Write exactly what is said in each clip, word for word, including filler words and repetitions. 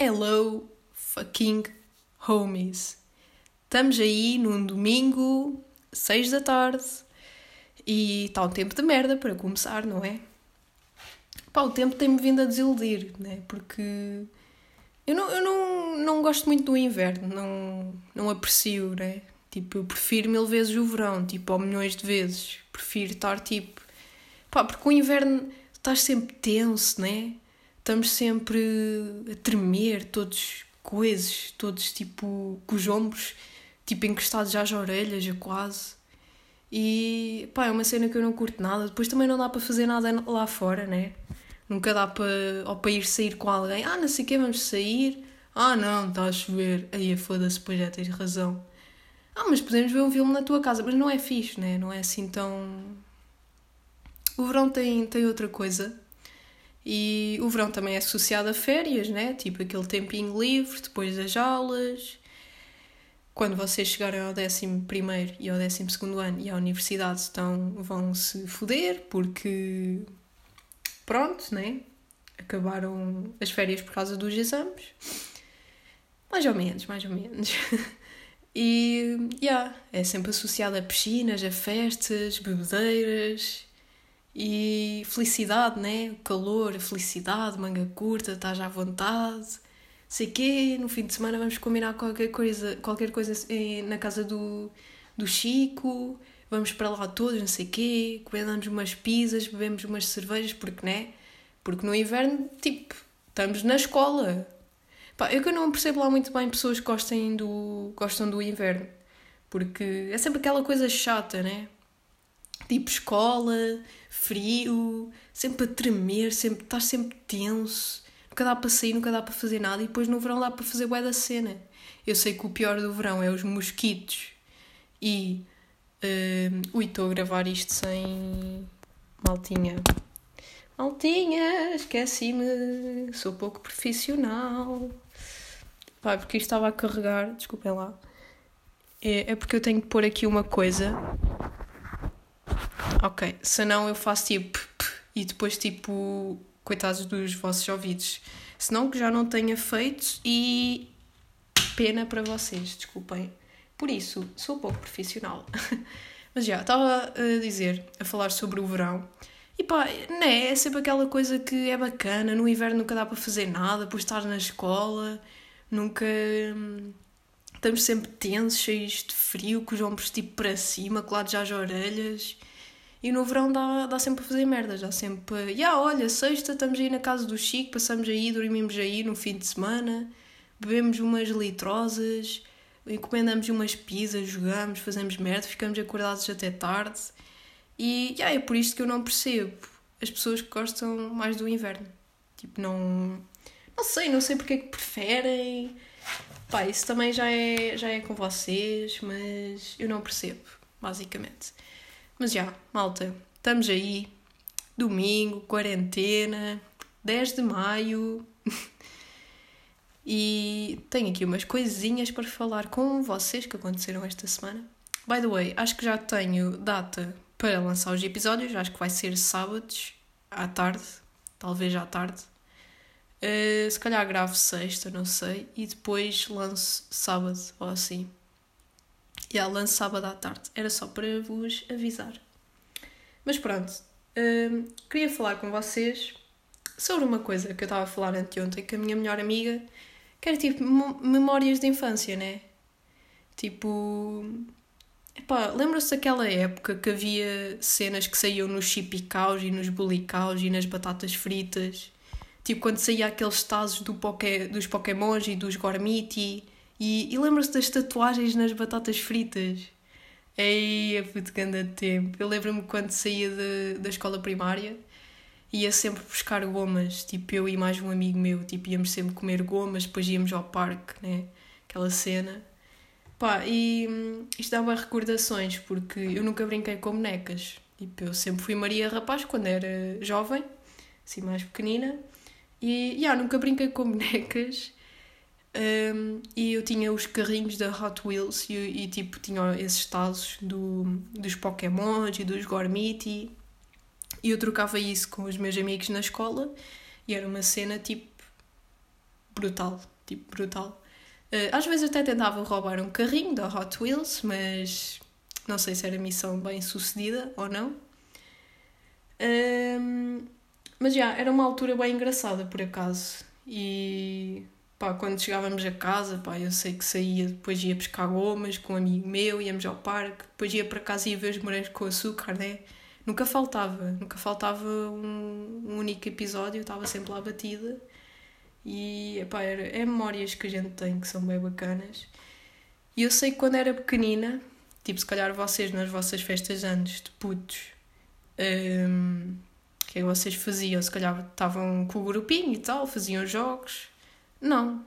Hello fucking homies. Estamos aí num domingo, seis da tarde, e está um tempo de merda para começar, não é? Pá, o tempo tem-me vindo a desiludir, né? Porque eu não, eu não, não gosto muito do inverno, não, não aprecio, né? Tipo, eu prefiro mil vezes o verão, tipo, ou milhões de vezes. Prefiro estar tipo... Pá, porque o inverno estás sempre tenso, né? Estamos sempre a tremer, todos coesos, todos tipo com os ombros tipo encostados já às orelhas, já quase. E pá, é uma cena que eu não curto nada. Depois também não dá para fazer nada lá fora, né? Nunca dá para, ou para ir sair com alguém. Ah, não sei o que, vamos sair. Ah, não, está a chover. Aí foda-se, pois já tens razão. Ah, mas podemos ver um filme na tua casa. Mas não é fixe, né? Não é assim tão... O verão tem, tem outra coisa. E o verão também é associado a férias, né? Tipo aquele tempinho livre, depois das aulas. Quando vocês chegarem ao décimo primeiro e ao décimo segundo ano e à universidade, estão, vão-se foder, porque pronto, né? Acabaram as férias por causa dos exames. Mais ou menos, mais ou menos. E, yeah, é sempre associado a piscinas, a festas, bebedeiras... E felicidade, né? O calor, a felicidade, manga curta, estás à vontade, sei quê, no fim de semana vamos combinar qualquer coisa, qualquer coisa na casa do, do Chico, vamos para lá todos, não sei quê, comemos umas pizzas, bebemos umas cervejas, porque, né? Porque no inverno, tipo, estamos na escola. Pá, eu que não percebo lá muito bem pessoas que gostem do, gostam do inverno, porque é sempre aquela coisa chata, né? Tipo escola, frio, sempre a tremer, sempre, estás sempre tenso, nunca dá para sair, nunca dá para fazer nada, e depois no verão dá para fazer bué da cena. Eu sei que o pior do verão é os mosquitos e... Uh, ui, estou a gravar isto sem... Maltinha. Maltinha, esqueci-me, sou pouco profissional. Pá, porque isto estava a carregar, desculpem lá. É, é porque eu tenho de pôr aqui uma coisa... Ok, senão eu faço tipo... E depois tipo... Coitados dos vossos ouvidos. Senão que já não tenha feito e... Pena para vocês, desculpem. Por isso, sou pouco profissional. Mas já, estava a dizer, a falar sobre o verão. E pá, né, é sempre aquela coisa que é bacana. No inverno nunca dá para fazer nada, por estar na escola. Nunca... Estamos sempre tensos, cheios de frio, com os ombros tipo para cima, colados às orelhas... E no verão dá, dá sempre a fazer merdas, dá sempre a... Yeah, olha, sexta estamos aí na casa do Chico, passamos aí, dormimos aí no fim de semana, bebemos umas litrosas, encomendamos umas pizzas, jogamos, fazemos merda, ficamos acordados até tarde. E yeah, é por isto que eu não percebo as pessoas que gostam mais do inverno. Tipo, não... Não sei, não sei porque é que preferem. Pá, isso também já é, já é com vocês, mas eu não percebo, basicamente. Mas já, malta, estamos aí, domingo, quarentena, dez de maio, e tenho aqui umas coisinhas para falar com vocês que aconteceram esta semana. By the way, acho que já tenho data para lançar os episódios, acho que vai ser sábados, à tarde, talvez à tarde. Uh, se calhar gravo sexta, não sei, e depois lanço sábado ou assim. E yeah, lanço sábado à tarde. Era só para vos avisar. Mas pronto. Hum, queria falar com vocês sobre uma coisa que eu estava a falar anteontem com a minha melhor amiga. Que era tipo memórias de infância, né? Tipo... Epá, lembram-se daquela época que havia cenas que saíam nos Chipicaus e nos Bolicaus e nas batatas fritas? Tipo quando saía aqueles tazos do poké, dos Pokémons e dos Gormiti... E, e lembra-se das tatuagens nas batatas fritas? Ei, é puto ganda de tempo. Eu lembro-me quando saía de, da escola primária, ia sempre buscar gomas, tipo eu e mais um amigo meu, tipo íamos sempre comer gomas, depois íamos ao parque, né? Aquela cena. Pá, e isto dava recordações, porque eu nunca brinquei com bonecas. Tipo, eu sempre fui Maria Rapaz quando era jovem, assim mais pequenina, e yeah, nunca brinquei com bonecas. Um, e eu tinha os carrinhos da Hot Wheels e, e tipo tinha esses tazos do, dos Pokémons e dos Gormiti e eu trocava isso com os meus amigos na escola e era uma cena tipo brutal, tipo brutal. Uh, às vezes até tentava roubar um carrinho da Hot Wheels, mas não sei se era missão bem sucedida ou não. Uh, mas já, yeah, era uma altura bem engraçada, por acaso. E pá, quando chegávamos a casa, pá, eu sei que saía, depois ia pescar gomas com um amigo meu, íamos ao parque, depois ia para casa e ia ver os morangos com açúcar, né? Nunca faltava, nunca faltava um, um único episódio, eu estava sempre lá batida. E epá, é memórias que a gente tem que são bem bacanas. E eu sei que quando era pequenina, tipo, se calhar vocês nas vossas festas de anos de putos, um, que é que vocês faziam? Se calhar estavam com o grupinho e tal, faziam jogos. Não,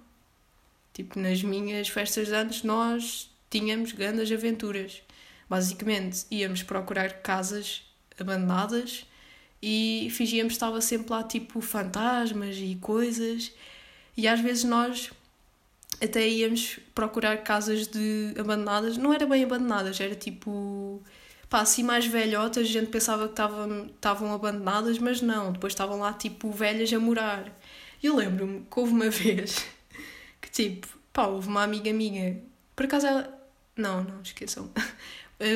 tipo, nas minhas festas de anos nós tínhamos grandes aventuras. Basicamente íamos procurar casas abandonadas e fingíamos que estava sempre lá, tipo, fantasmas e coisas. E às vezes nós até íamos procurar casas de abandonadas. Não era bem abandonadas, era tipo... Pá, assim mais velhotas, a gente pensava que estavam, estavam abandonadas, mas não. Depois estavam lá, tipo, velhas a morar. E eu lembro-me que houve uma vez que, tipo... Pá, houve uma amiga minha... Por acaso ela... Não, não, esqueçam.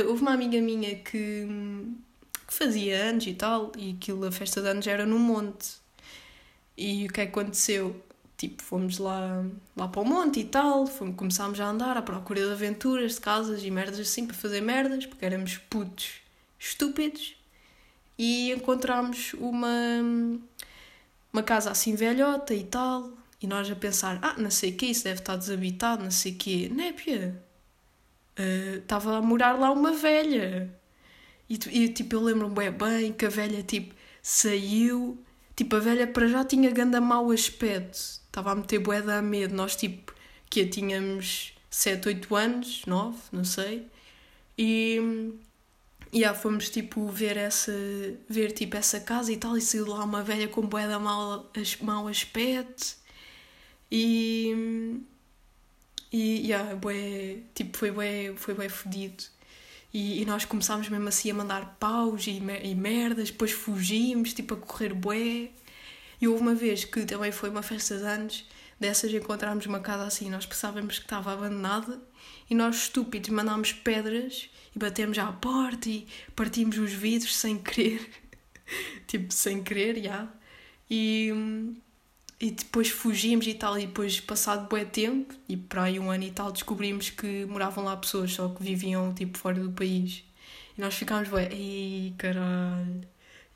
Houve uma amiga minha que... que fazia anos e tal, e aquilo, a festa de anos era no monte. E o que é que aconteceu? Tipo, fomos lá, lá para o monte e tal, fomos, começámos a andar à procura de aventuras, de casas e merdas assim, para fazer merdas, porque éramos putos estúpidos, e encontrámos uma, uma casa assim velhota e tal, e nós a pensar, ah, não sei o quê, isso deve estar desabitado, não sei o quê. Népia, uh, estava a morar lá uma velha. E, e tipo, eu lembro-me bem, bem que a velha, tipo, saiu. Tipo, a velha para já tinha ganda mau aspecto. Estava a meter bué da medo. Nós, tipo, que a tínhamos sete, oito anos, nove, não sei. E, e já fomos, tipo, ver essa, ver, tipo, essa casa e tal. E saiu lá uma velha com bué da mau, mau aspecto. E... E, já, bué... Tipo, foi bué, foi bué fodido. E, e nós começámos mesmo assim a mandar paus e, e merdas, depois fugimos, tipo, a correr bué. E houve uma vez que também foi uma festa de anos, dessas encontrámos uma casa assim, nós pensávamos que estava abandonada, e nós, estúpidos, mandámos pedras e batemos à porta e partimos os vidros sem querer, tipo, sem querer, já. Yeah. E, e depois fugimos e tal, e depois, passado bué tempo, e por aí um ano e tal, descobrimos que moravam lá pessoas, só que viviam, tipo, fora do país. E nós ficámos bué, ei, caralho,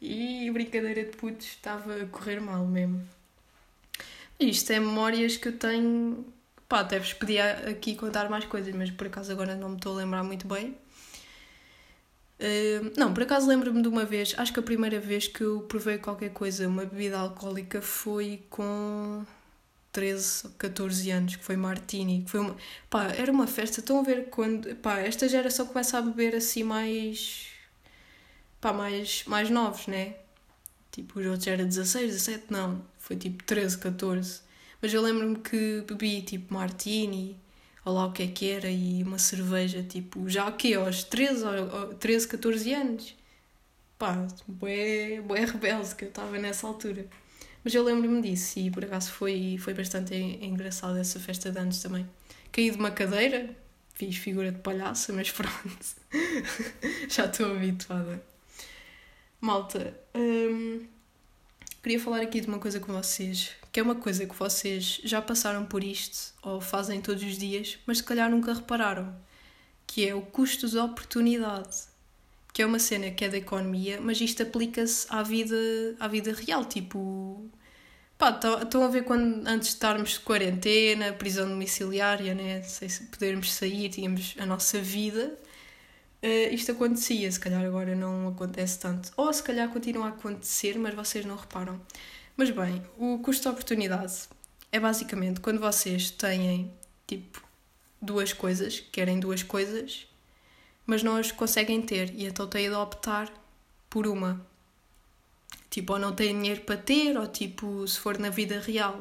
e brincadeira de putos, estava a correr mal mesmo. Isto é memórias que eu tenho, pá, até vos podia aqui contar mais coisas, mas por acaso agora não me estou a lembrar muito bem. Uh, não, por acaso lembro-me de uma vez, acho que a primeira vez que eu provei qualquer coisa, uma bebida alcoólica, foi com treze ou catorze anos, que foi martini, que foi uma... Pá, era uma festa, estão a ver quando... Pá, esta geração começa a beber assim mais... Pá, mais, mais novos, né? Tipo, os outros era dezasseis, dezassete, não, foi tipo treze, catorze. Mas eu lembro-me que bebi tipo martini... ou lá o que é que era, e uma cerveja, tipo, já o quê? Aos treze, catorze anos? Pá, bué, bué rebelde que eu estava nessa altura. Mas eu lembro-me disso, e por acaso foi, foi bastante engraçado essa festa de anos também. Caí de uma cadeira, fiz figura de palhaça, mas pronto, já estou habituada. Malta, hum, queria falar aqui de uma coisa com vocês... que é uma coisa que vocês já passaram por isto, ou fazem todos os dias, mas se calhar nunca repararam, que é o custo de oportunidade, que é uma cena que é da economia, mas isto aplica-se à vida, à vida real, tipo... Pá, estão a ver quando antes de estarmos de quarentena, prisão domiciliária, né? Sem podermos sair, tínhamos a nossa vida, uh, isto acontecia, se calhar agora não acontece tanto, ou se calhar continua a acontecer, mas vocês não reparam. Mas bem, o custo de oportunidade é basicamente quando vocês têm, tipo, duas coisas, querem duas coisas, mas não as conseguem ter, e então têm de optar por uma. Tipo, ou não têm dinheiro para ter, ou tipo, se for na vida real,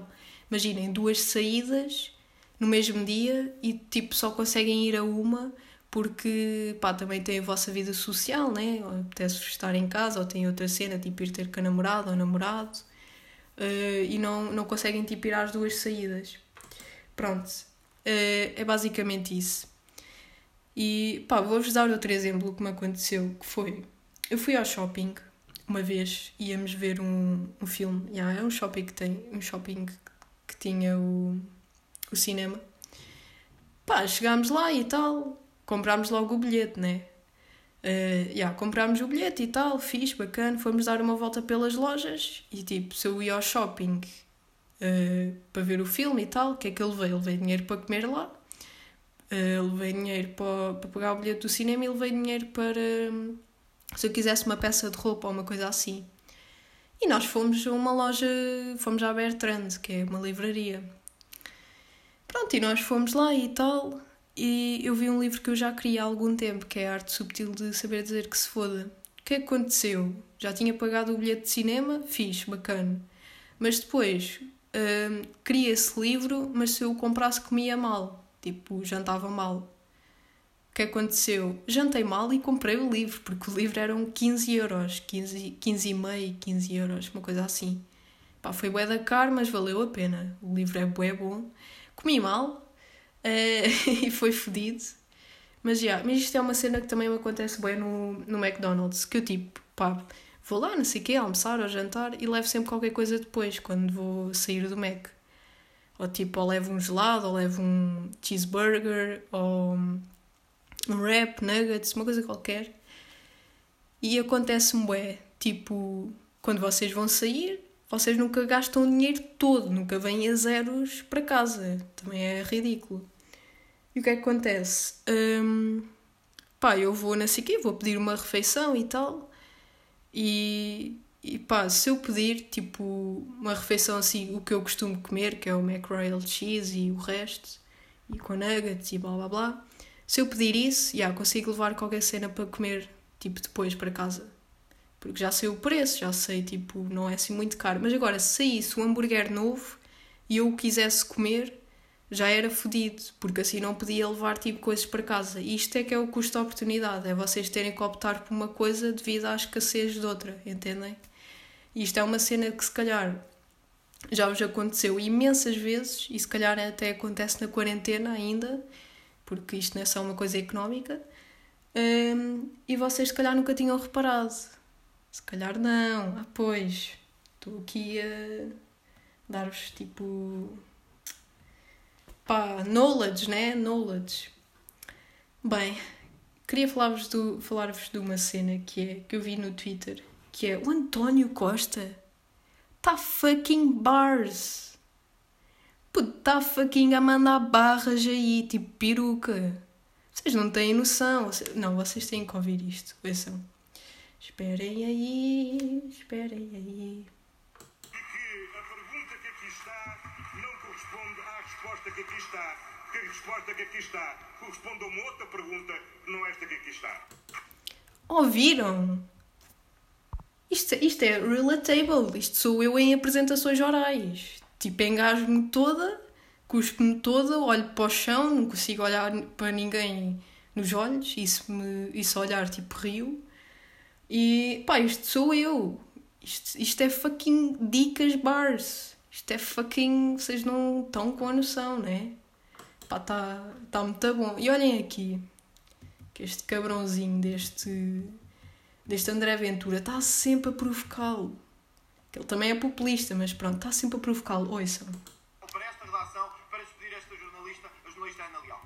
imaginem duas saídas no mesmo dia e tipo, só conseguem ir a uma porque, pá, também têm a vossa vida social, né? Ou apetece estar em casa, ou têm outra cena, tipo, ir ter com a namorada ou namorado. uh, e não, não conseguem tipo ir às duas saídas. Pronto, uh, é basicamente isso. E pá, vou-vos dar outro exemplo que me aconteceu, que foi... Eu fui ao shopping uma vez, íamos ver um, um filme. Yeah, é um shopping que tem, um shopping que tinha o, o cinema. Pá, chegámos lá e tal, comprámos logo o bilhete, né? Uh, yeah, comprámos o bilhete e tal, fixe, bacana, fomos dar uma volta pelas lojas e tipo, se eu ia ao shopping uh, para ver o filme e tal, o que é que eu levei? Eu levei dinheiro para comer lá, uh, levei dinheiro para, para pagar o bilhete do cinema e levei dinheiro para, um, se eu quisesse uma peça de roupa ou uma coisa assim. E nós fomos a uma loja, fomos à Bertrand, que é uma livraria. Pronto, e nós fomos lá e tal... E eu vi um livro que eu já queria há algum tempo, que é A Arte Subtil de Saber Dizer Que Se Foda. O que é que aconteceu? Já tinha pagado o bilhete de cinema? Fiz, bacana. Mas depois, hum, queria esse livro, mas se eu o comprasse comia mal. Tipo, jantava mal. O que aconteceu? Jantei mal e comprei o livro, porque o livro eram quinze euros. quinze e meio, quinze euros, uma coisa assim. Pá, foi bué da caro, mas valeu a pena. O livro é bué bom. Comi mal. Uh, e foi fodido, mas, yeah, mas isto é uma cena que também me acontece bem no, no McDonald's, que eu tipo, pá, vou lá, não sei o quê, almoçar ou jantar e levo sempre qualquer coisa depois quando vou sair do Mac, ou tipo, ou levo um gelado, ou levo um cheeseburger, ou um wrap, nuggets, uma coisa qualquer. E acontece-me bué, tipo, quando vocês vão sair, vocês nunca gastam o dinheiro todo, nunca vêm a zeros para casa. Também é ridículo. E o que é que acontece? Um, pá, eu vou na Siquê, vou pedir uma refeição e tal. E, e pá, se eu pedir, tipo, uma refeição assim, o que eu costumo comer, que é o Mac Royal Cheese e o resto, e com nuggets e blá blá blá. Se eu pedir isso, já, consigo levar qualquer cena para comer, tipo, depois para casa. Porque já sei o preço, já sei, tipo, não é assim muito caro. Mas agora, se saísse um hambúrguer novo e eu o quisesse comer, já era fodido, porque assim não podia levar, tipo, coisas para casa. E isto é que é o custo da oportunidade, é vocês terem que optar por uma coisa devido à escassez de outra, entendem? E isto é uma cena que, se calhar, já vos aconteceu imensas vezes, e se calhar até acontece na quarentena ainda, porque isto não é só uma coisa económica, hum, e vocês, se calhar, nunca tinham reparado. Se calhar não, ah pois, estou aqui a dar-vos tipo, pá, knowledge, né? Knowledge. Bem, queria falar-vos, do, falar-vos de uma cena que, é, que eu vi no Twitter, que é o António Costa tá fucking bars, puto, tá fucking a mandar barras aí, tipo peruca. Vocês não têm noção, vocês, não, vocês têm que ouvir isto, ouçam. Esperem aí, esperem aí. E que a pergunta que aqui está não corresponde à resposta que aqui está. Que a resposta que aqui está corresponde a uma outra pergunta que não é esta que aqui está. Ouviram? Isto, isto é relatable. Isto sou eu em apresentações orais. Tipo, engasgo-me toda, cuspo-me toda, olho para o chão, não consigo olhar para ninguém nos olhos. E se, me, e se olhar, tipo, rio. E pá, isto sou eu, isto, isto é fucking dicas bars, isto é fucking, vocês não estão com a noção, né? Pá, tá, tá muito bom. E olhem aqui, que este cabrãozinho deste, deste André Ventura está sempre a provocá-lo, que ele também é populista, mas pronto, está sempre a provocá-lo, ouçam. Para esta redação, para despedir esta jornalista, a jornalista Ana Leal.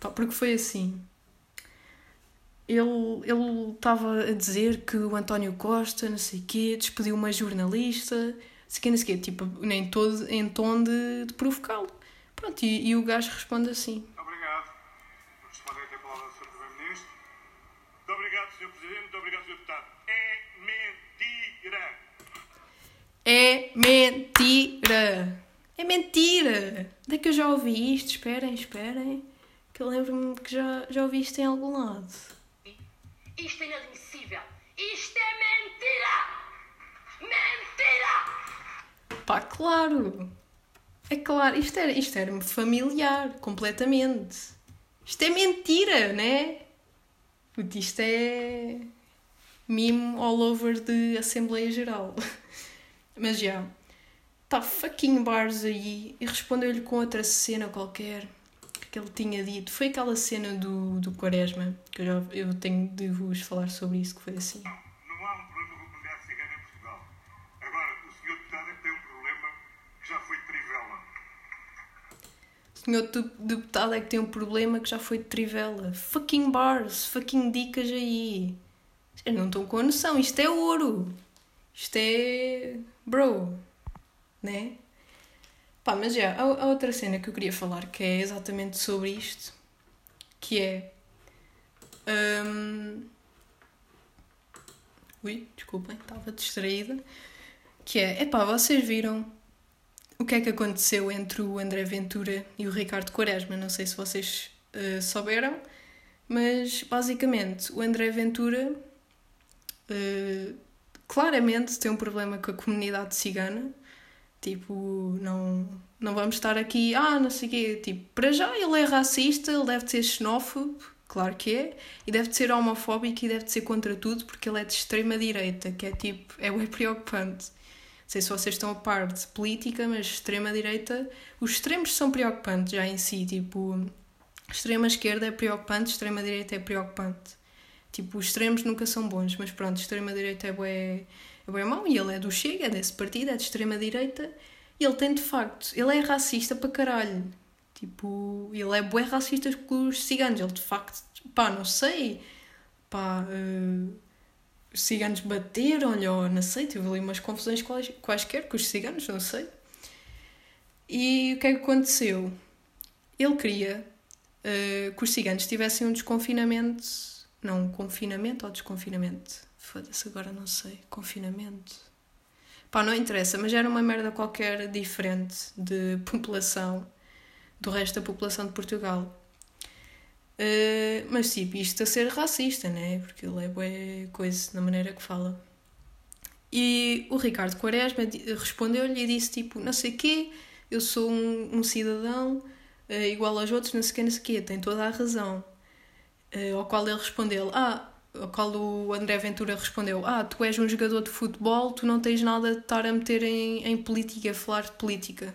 Pá, porque foi assim... Ele estava a dizer que o António Costa, não sei o quê, despediu uma jornalista, não sei o quê, não sei o quê, tipo, nem todo em tom de, de provocá-lo. Pronto, e, e o gajo responde assim. Obrigado. Responde até a palavra do senhor Primeiro-Ministro. Muito obrigado, senhor Presidente. Muito obrigado, senhor Deputado. É mentira. É mentira. É mentira. Onde é que eu já ouvi isto? Esperem, esperem, que eu lembro-me que já, já ouvi isto em algum lado. Isto é inadmissível. Isto é mentira! Mentira! Pá, claro. É claro. Isto era, isto era-me familiar, completamente. Isto é mentira, né? Isto é mimo all over de Assembleia Geral. Mas já, está fucking Bars aí e respondeu-lhe com outra cena qualquer que ele tinha dito. Foi aquela cena do, do Quaresma, que eu, já, eu tenho de vos falar sobre isso, que foi assim. Não há um problema com a comunidade cigana em Portugal. Agora, o senhor deputado é que tem um problema que já foi de trivela. O senhor deputado é que tem um problema que já foi de trivela. Fucking Bars, fucking dicas aí. Vocês não estão com a noção, isto é ouro. Isto é... bro, né? Pá, mas já, há, há outra cena que eu queria falar, que é exatamente sobre isto, que é... Um... Ui, desculpem, estava distraída. Que é, epá, vocês viram o que é que aconteceu entre o André Ventura e o Ricardo Quaresma? Não sei se vocês uh, souberam, mas basicamente o André Ventura... Uh, claramente tem um problema com a comunidade cigana, tipo, não, não vamos estar aqui, ah, não sei o quê, tipo, para já ele é racista, ele deve ser xenófobo, claro que é, e deve ser homofóbico e deve ser contra tudo, porque ele é de extrema-direita, que é tipo, é bem preocupante. Não sei se vocês estão a par de política, mas extrema-direita, os extremos são preocupantes já em si, tipo, extrema-esquerda é preocupante, extrema-direita é preocupante. Tipo, os extremos nunca são bons, mas pronto, extrema-direita é bué, é bué mau e ele é do Chega, é desse partido, é de extrema-direita e ele tem de facto, ele é racista para caralho. Tipo, ele é bué racista com os ciganos, ele de facto, pá, não sei, pá, uh, os ciganos bateram-lhe ou não sei, tive ali umas confusões quais, quaisquer com os ciganos, não sei. E o que é que aconteceu? Ele queria uh, que os ciganos tivessem um desconfinamento... Não, confinamento ou desconfinamento? Foda-se, agora não sei. Confinamento? Pá, não interessa, mas era uma merda qualquer diferente de população, do resto da população de Portugal. Uh, mas, tipo, isto a ser racista, né? Porque ele é bué coisa na maneira que fala. E o Ricardo Quaresma respondeu-lhe e disse, tipo, não sei quê, eu sou um, um cidadão uh, igual aos outros, não sei quê, não sei quê, tem toda a razão. Uh, ao qual ele respondeu, ah, ao qual o André Ventura respondeu, ah, tu és um jogador de futebol, tu não tens nada de estar a meter em, em política, a falar de política.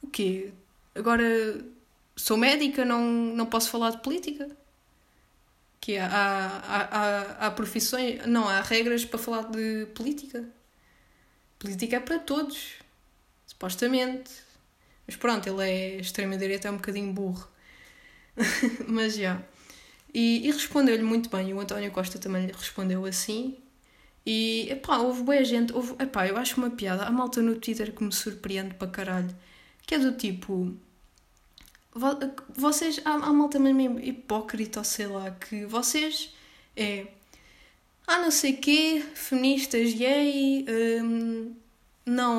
O quê? Agora sou médica, não, não posso falar de política? Que há, há, há, há profissões, não, há regras para falar de política. Política é para todos, supostamente. Mas pronto, ele é extrema-direita, é um bocadinho burro. Mas já. Yeah. E, e respondeu-lhe muito bem, o António Costa também lhe respondeu assim, e epá, houve boa gente, houve, epá, eu acho uma piada, a malta no Twitter que me surpreende para caralho, que é do tipo, vocês, há, há malta mesmo hipócrita, ou sei lá, que vocês é, ah não sei quê, feministas gay, hum, não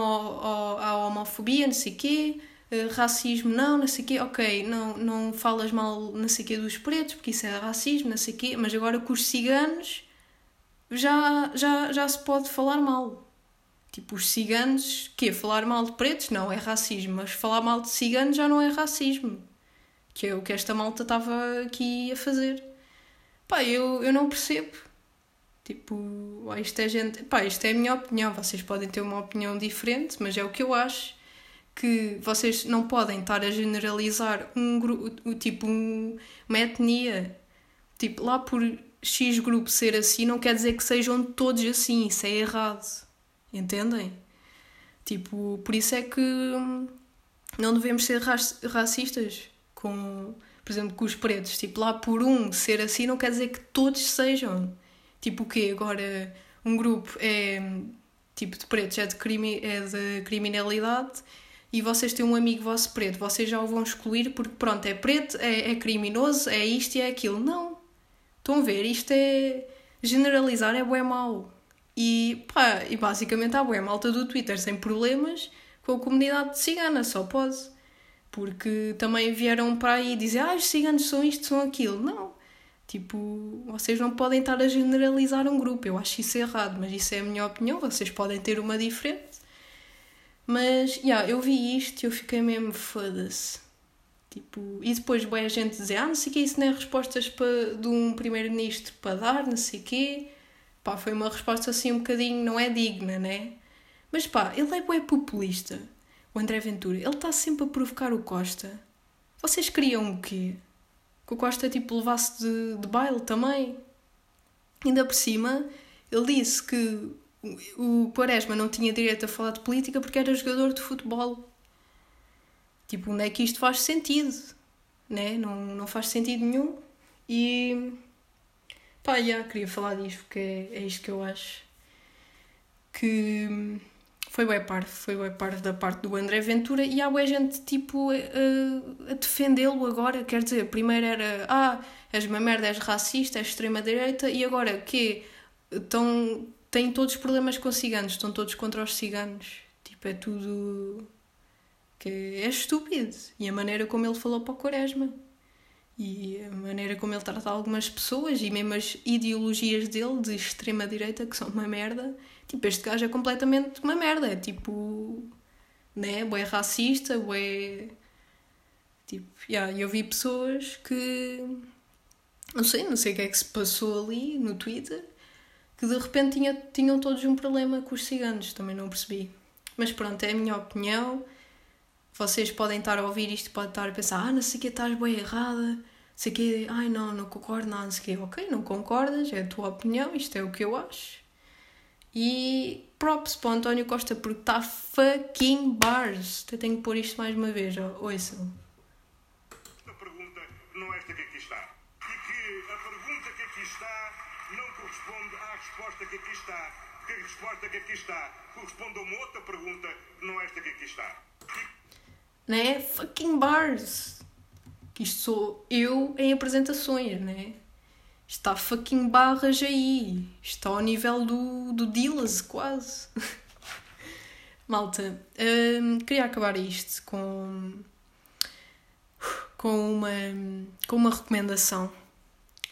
à homofobia, não sei quê, Uh, racismo, não, não sei o quê, ok, não, não falas mal, não sei o quê, dos pretos, porque isso é racismo, não sei o quê, mas agora com os ciganos já, já, já se pode falar mal. Tipo, os ciganos, quê? Falar mal de pretos? Não, é racismo, mas falar mal de ciganos já não é racismo, que é o que esta malta estava aqui a fazer. Pá, eu, eu não percebo. Tipo, isto é gente... Pá, isto é a minha opinião, vocês podem ter uma opinião diferente, mas é o que eu acho. Que vocês não podem estar a generalizar um grupo, tipo um, uma etnia, tipo lá por X grupo ser assim, não quer dizer que sejam todos assim, isso é errado, entendem? Tipo, por isso é que não devemos ser racistas, com, por exemplo, com os pretos, tipo lá por um ser assim, não quer dizer que todos sejam, tipo o quê? Agora um grupo é tipo de pretos, é de, crime, é de criminalidade. E vocês têm um amigo vosso preto, vocês já o vão excluir porque, pronto, é preto, é, é criminoso, é isto e é aquilo. Não. Estão a ver? Isto é... Generalizar é bué mau. E, pá, e basicamente há bué malta do Twitter sem problemas com a comunidade cigana, só pode. Porque também vieram para aí dizer, ah, os ciganos são isto, são aquilo. Não. Tipo, vocês não podem estar a generalizar um grupo. Eu acho isso errado, mas isso é a minha opinião. Vocês podem ter uma diferente. Mas, yeah, eu vi isto e eu fiquei mesmo foda-se. Tipo, e depois bem a gente dizer, ah, não sei o quê, isso não é respostas para, de um primeiro-ministro para dar, não sei o quê. Pá, foi uma resposta assim um bocadinho, não é digna, né? Mas pá, ele é bué populista, o André Ventura. Ele está sempre a provocar o Costa. Vocês queriam o quê? Que o Costa tipo levasse de, de baile também? Ainda por cima, ele disse que o Quaresma não tinha direito a falar de política porque era jogador de futebol. Tipo, onde é que isto faz sentido? Né? Não, não faz sentido nenhum. E pá, já queria falar disto porque é, é isto que eu acho. Que foi bué parvo, foi bué parvo da parte do André Ventura e há bué gente tipo a, a defendê-lo agora. Quer dizer, primeiro era ah, és uma merda, és racista, és extrema-direita e agora que estão, têm todos problemas com os ciganos, estão todos contra os ciganos. Tipo, é tudo... que é estúpido. E a maneira como ele falou para o Quaresma. E a maneira como ele trata algumas pessoas e mesmo as ideologias dele de extrema-direita que são uma merda. Tipo, este gajo é completamente uma merda. É tipo... né? Bué racista, bué... tipo, yeah, eu vi pessoas que... não sei, não sei o que é que se passou ali no Twitter. Que de repente tinha, tinham todos um problema com os ciganos. Também não percebi. Mas pronto, é a minha opinião. Vocês podem estar a ouvir isto, podem estar a pensar ah, não sei o que, estás bem errada, não sei o que, ai não, não concordo, não, não sei o que. Ok, não concordas, é a tua opinião, isto é o que eu acho. E props para o António Costa, porque está fucking bars. Eu tenho que pôr isto mais uma vez, ó. Ouçam. A pergunta não é esta que aqui está. E que a pergunta que aqui está não corresponde à resposta que aqui está. Porque a resposta que aqui está corresponde a uma outra pergunta que não é esta que aqui está. Né? Fucking bars. Que isto sou eu em apresentações, né? Está fucking barras aí. Está ao nível do, do Dillas, quase. Malta, hum, queria acabar isto com, com, uma, com uma recomendação.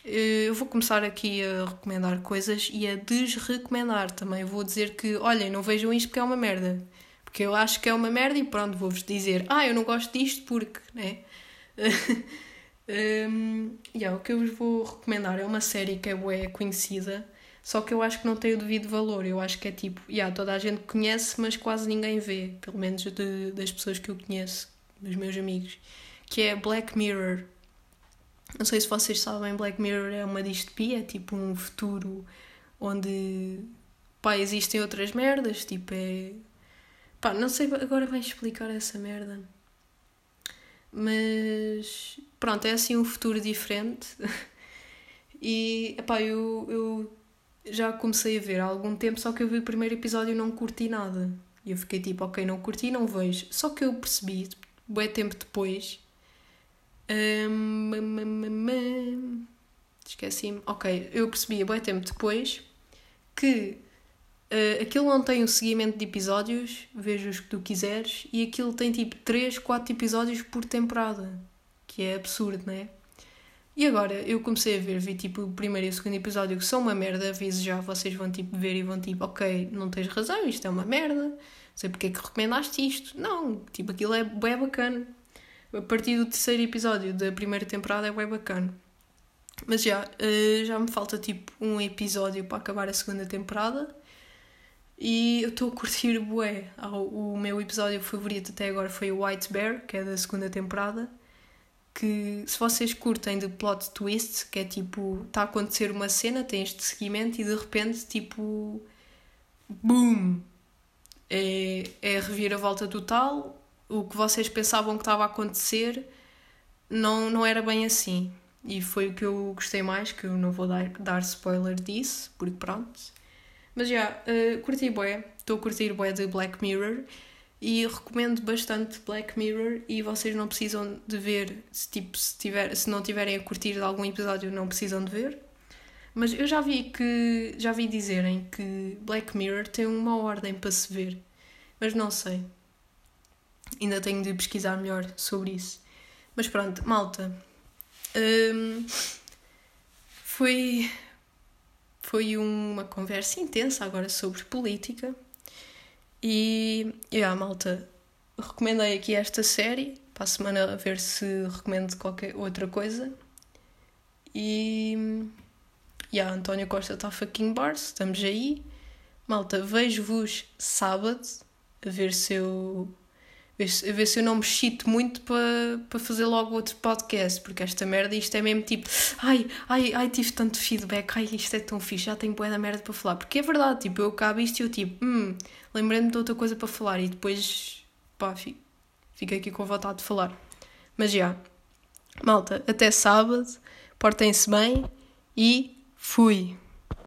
Eu vou começar aqui a recomendar coisas e a desrecomendar também. Vou dizer que, olhem, não vejam isto porque é uma merda. Porque eu acho que é uma merda e pronto, vou-vos dizer ah, eu não gosto disto porque, né? um, yeah, o que eu vos vou recomendar é uma série que é conhecida, só que eu acho que não tem o devido valor. Eu acho que é tipo, yeah, toda a gente conhece, mas quase ninguém vê, pelo menos de, das pessoas que eu conheço, dos meus amigos, que é Black Mirror. Não sei se vocês sabem, Black Mirror é uma distopia, é tipo um futuro onde, pá, existem outras merdas, tipo é... pá, não sei, agora vai explicar essa merda. Mas, pronto, é assim um futuro diferente. E, pá, eu, eu já comecei a ver há algum tempo, só que eu vi o primeiro episódio e não curti nada. E eu fiquei tipo, ok, não curti, não vejo. Só que eu percebi, bué tempo depois... Um, esqueci-me. Ok, eu percebi, bué tempo depois, que... Uh, aquilo não tem um seguimento de episódios, veja os que tu quiseres, e aquilo tem tipo três, quatro episódios por temporada, que é absurdo, não é? E agora, eu comecei a ver, vi tipo o primeiro e o segundo episódio, que são uma merda, aviso já, vocês vão tipo ver e vão tipo, ok, não tens razão, isto é uma merda, não sei porque é que recomendaste isto, não, tipo aquilo é bué bacana, a partir do terceiro episódio da primeira temporada é bué bacana. Mas já, uh, já me falta tipo um episódio para acabar a segunda temporada, e eu estou a curtir bué. O meu episódio favorito até agora foi o White Bear, que é da segunda temporada, que se vocês curtem de plot twist, que é tipo, está a acontecer uma cena, tem este seguimento e de repente tipo boom, é, é a reviravolta total, o que vocês pensavam que estava a acontecer não, não era bem assim, e foi o que eu gostei mais, que eu não vou dar, dar spoiler disso, porque pronto. Mas já, yeah, uh, curti bué, estou a curtir bué de Black Mirror e recomendo bastante Black Mirror, e vocês não precisam de ver, se, tipo, se, tiver, se não tiverem a curtir de algum episódio não precisam de ver. Mas eu já vi, que, já vi dizerem que Black Mirror tem uma ordem para se ver, mas não sei. Ainda tenho de pesquisar melhor sobre isso. Mas pronto, malta, um, foi... foi uma conversa intensa agora sobre política. E, yeah, malta, recomendei aqui esta série. Para a semana a ver se recomendo qualquer outra coisa. E, yeah, António Costa está fucking bars. Estamos aí. Malta, vejo-vos sábado, a ver se eu, a ver se eu não me chito muito para, para fazer logo outro podcast, porque esta merda, isto é mesmo tipo, ai, ai, ai, tive tanto feedback, ai, isto é tão fixe, já tenho bué da merda para falar, porque é verdade, tipo, eu acabo isto e eu tipo, hum, lembrei-me de outra coisa para falar e depois, pá, fico, fico aqui com vontade de falar. Mas já, malta, até sábado, portem-se bem e fui!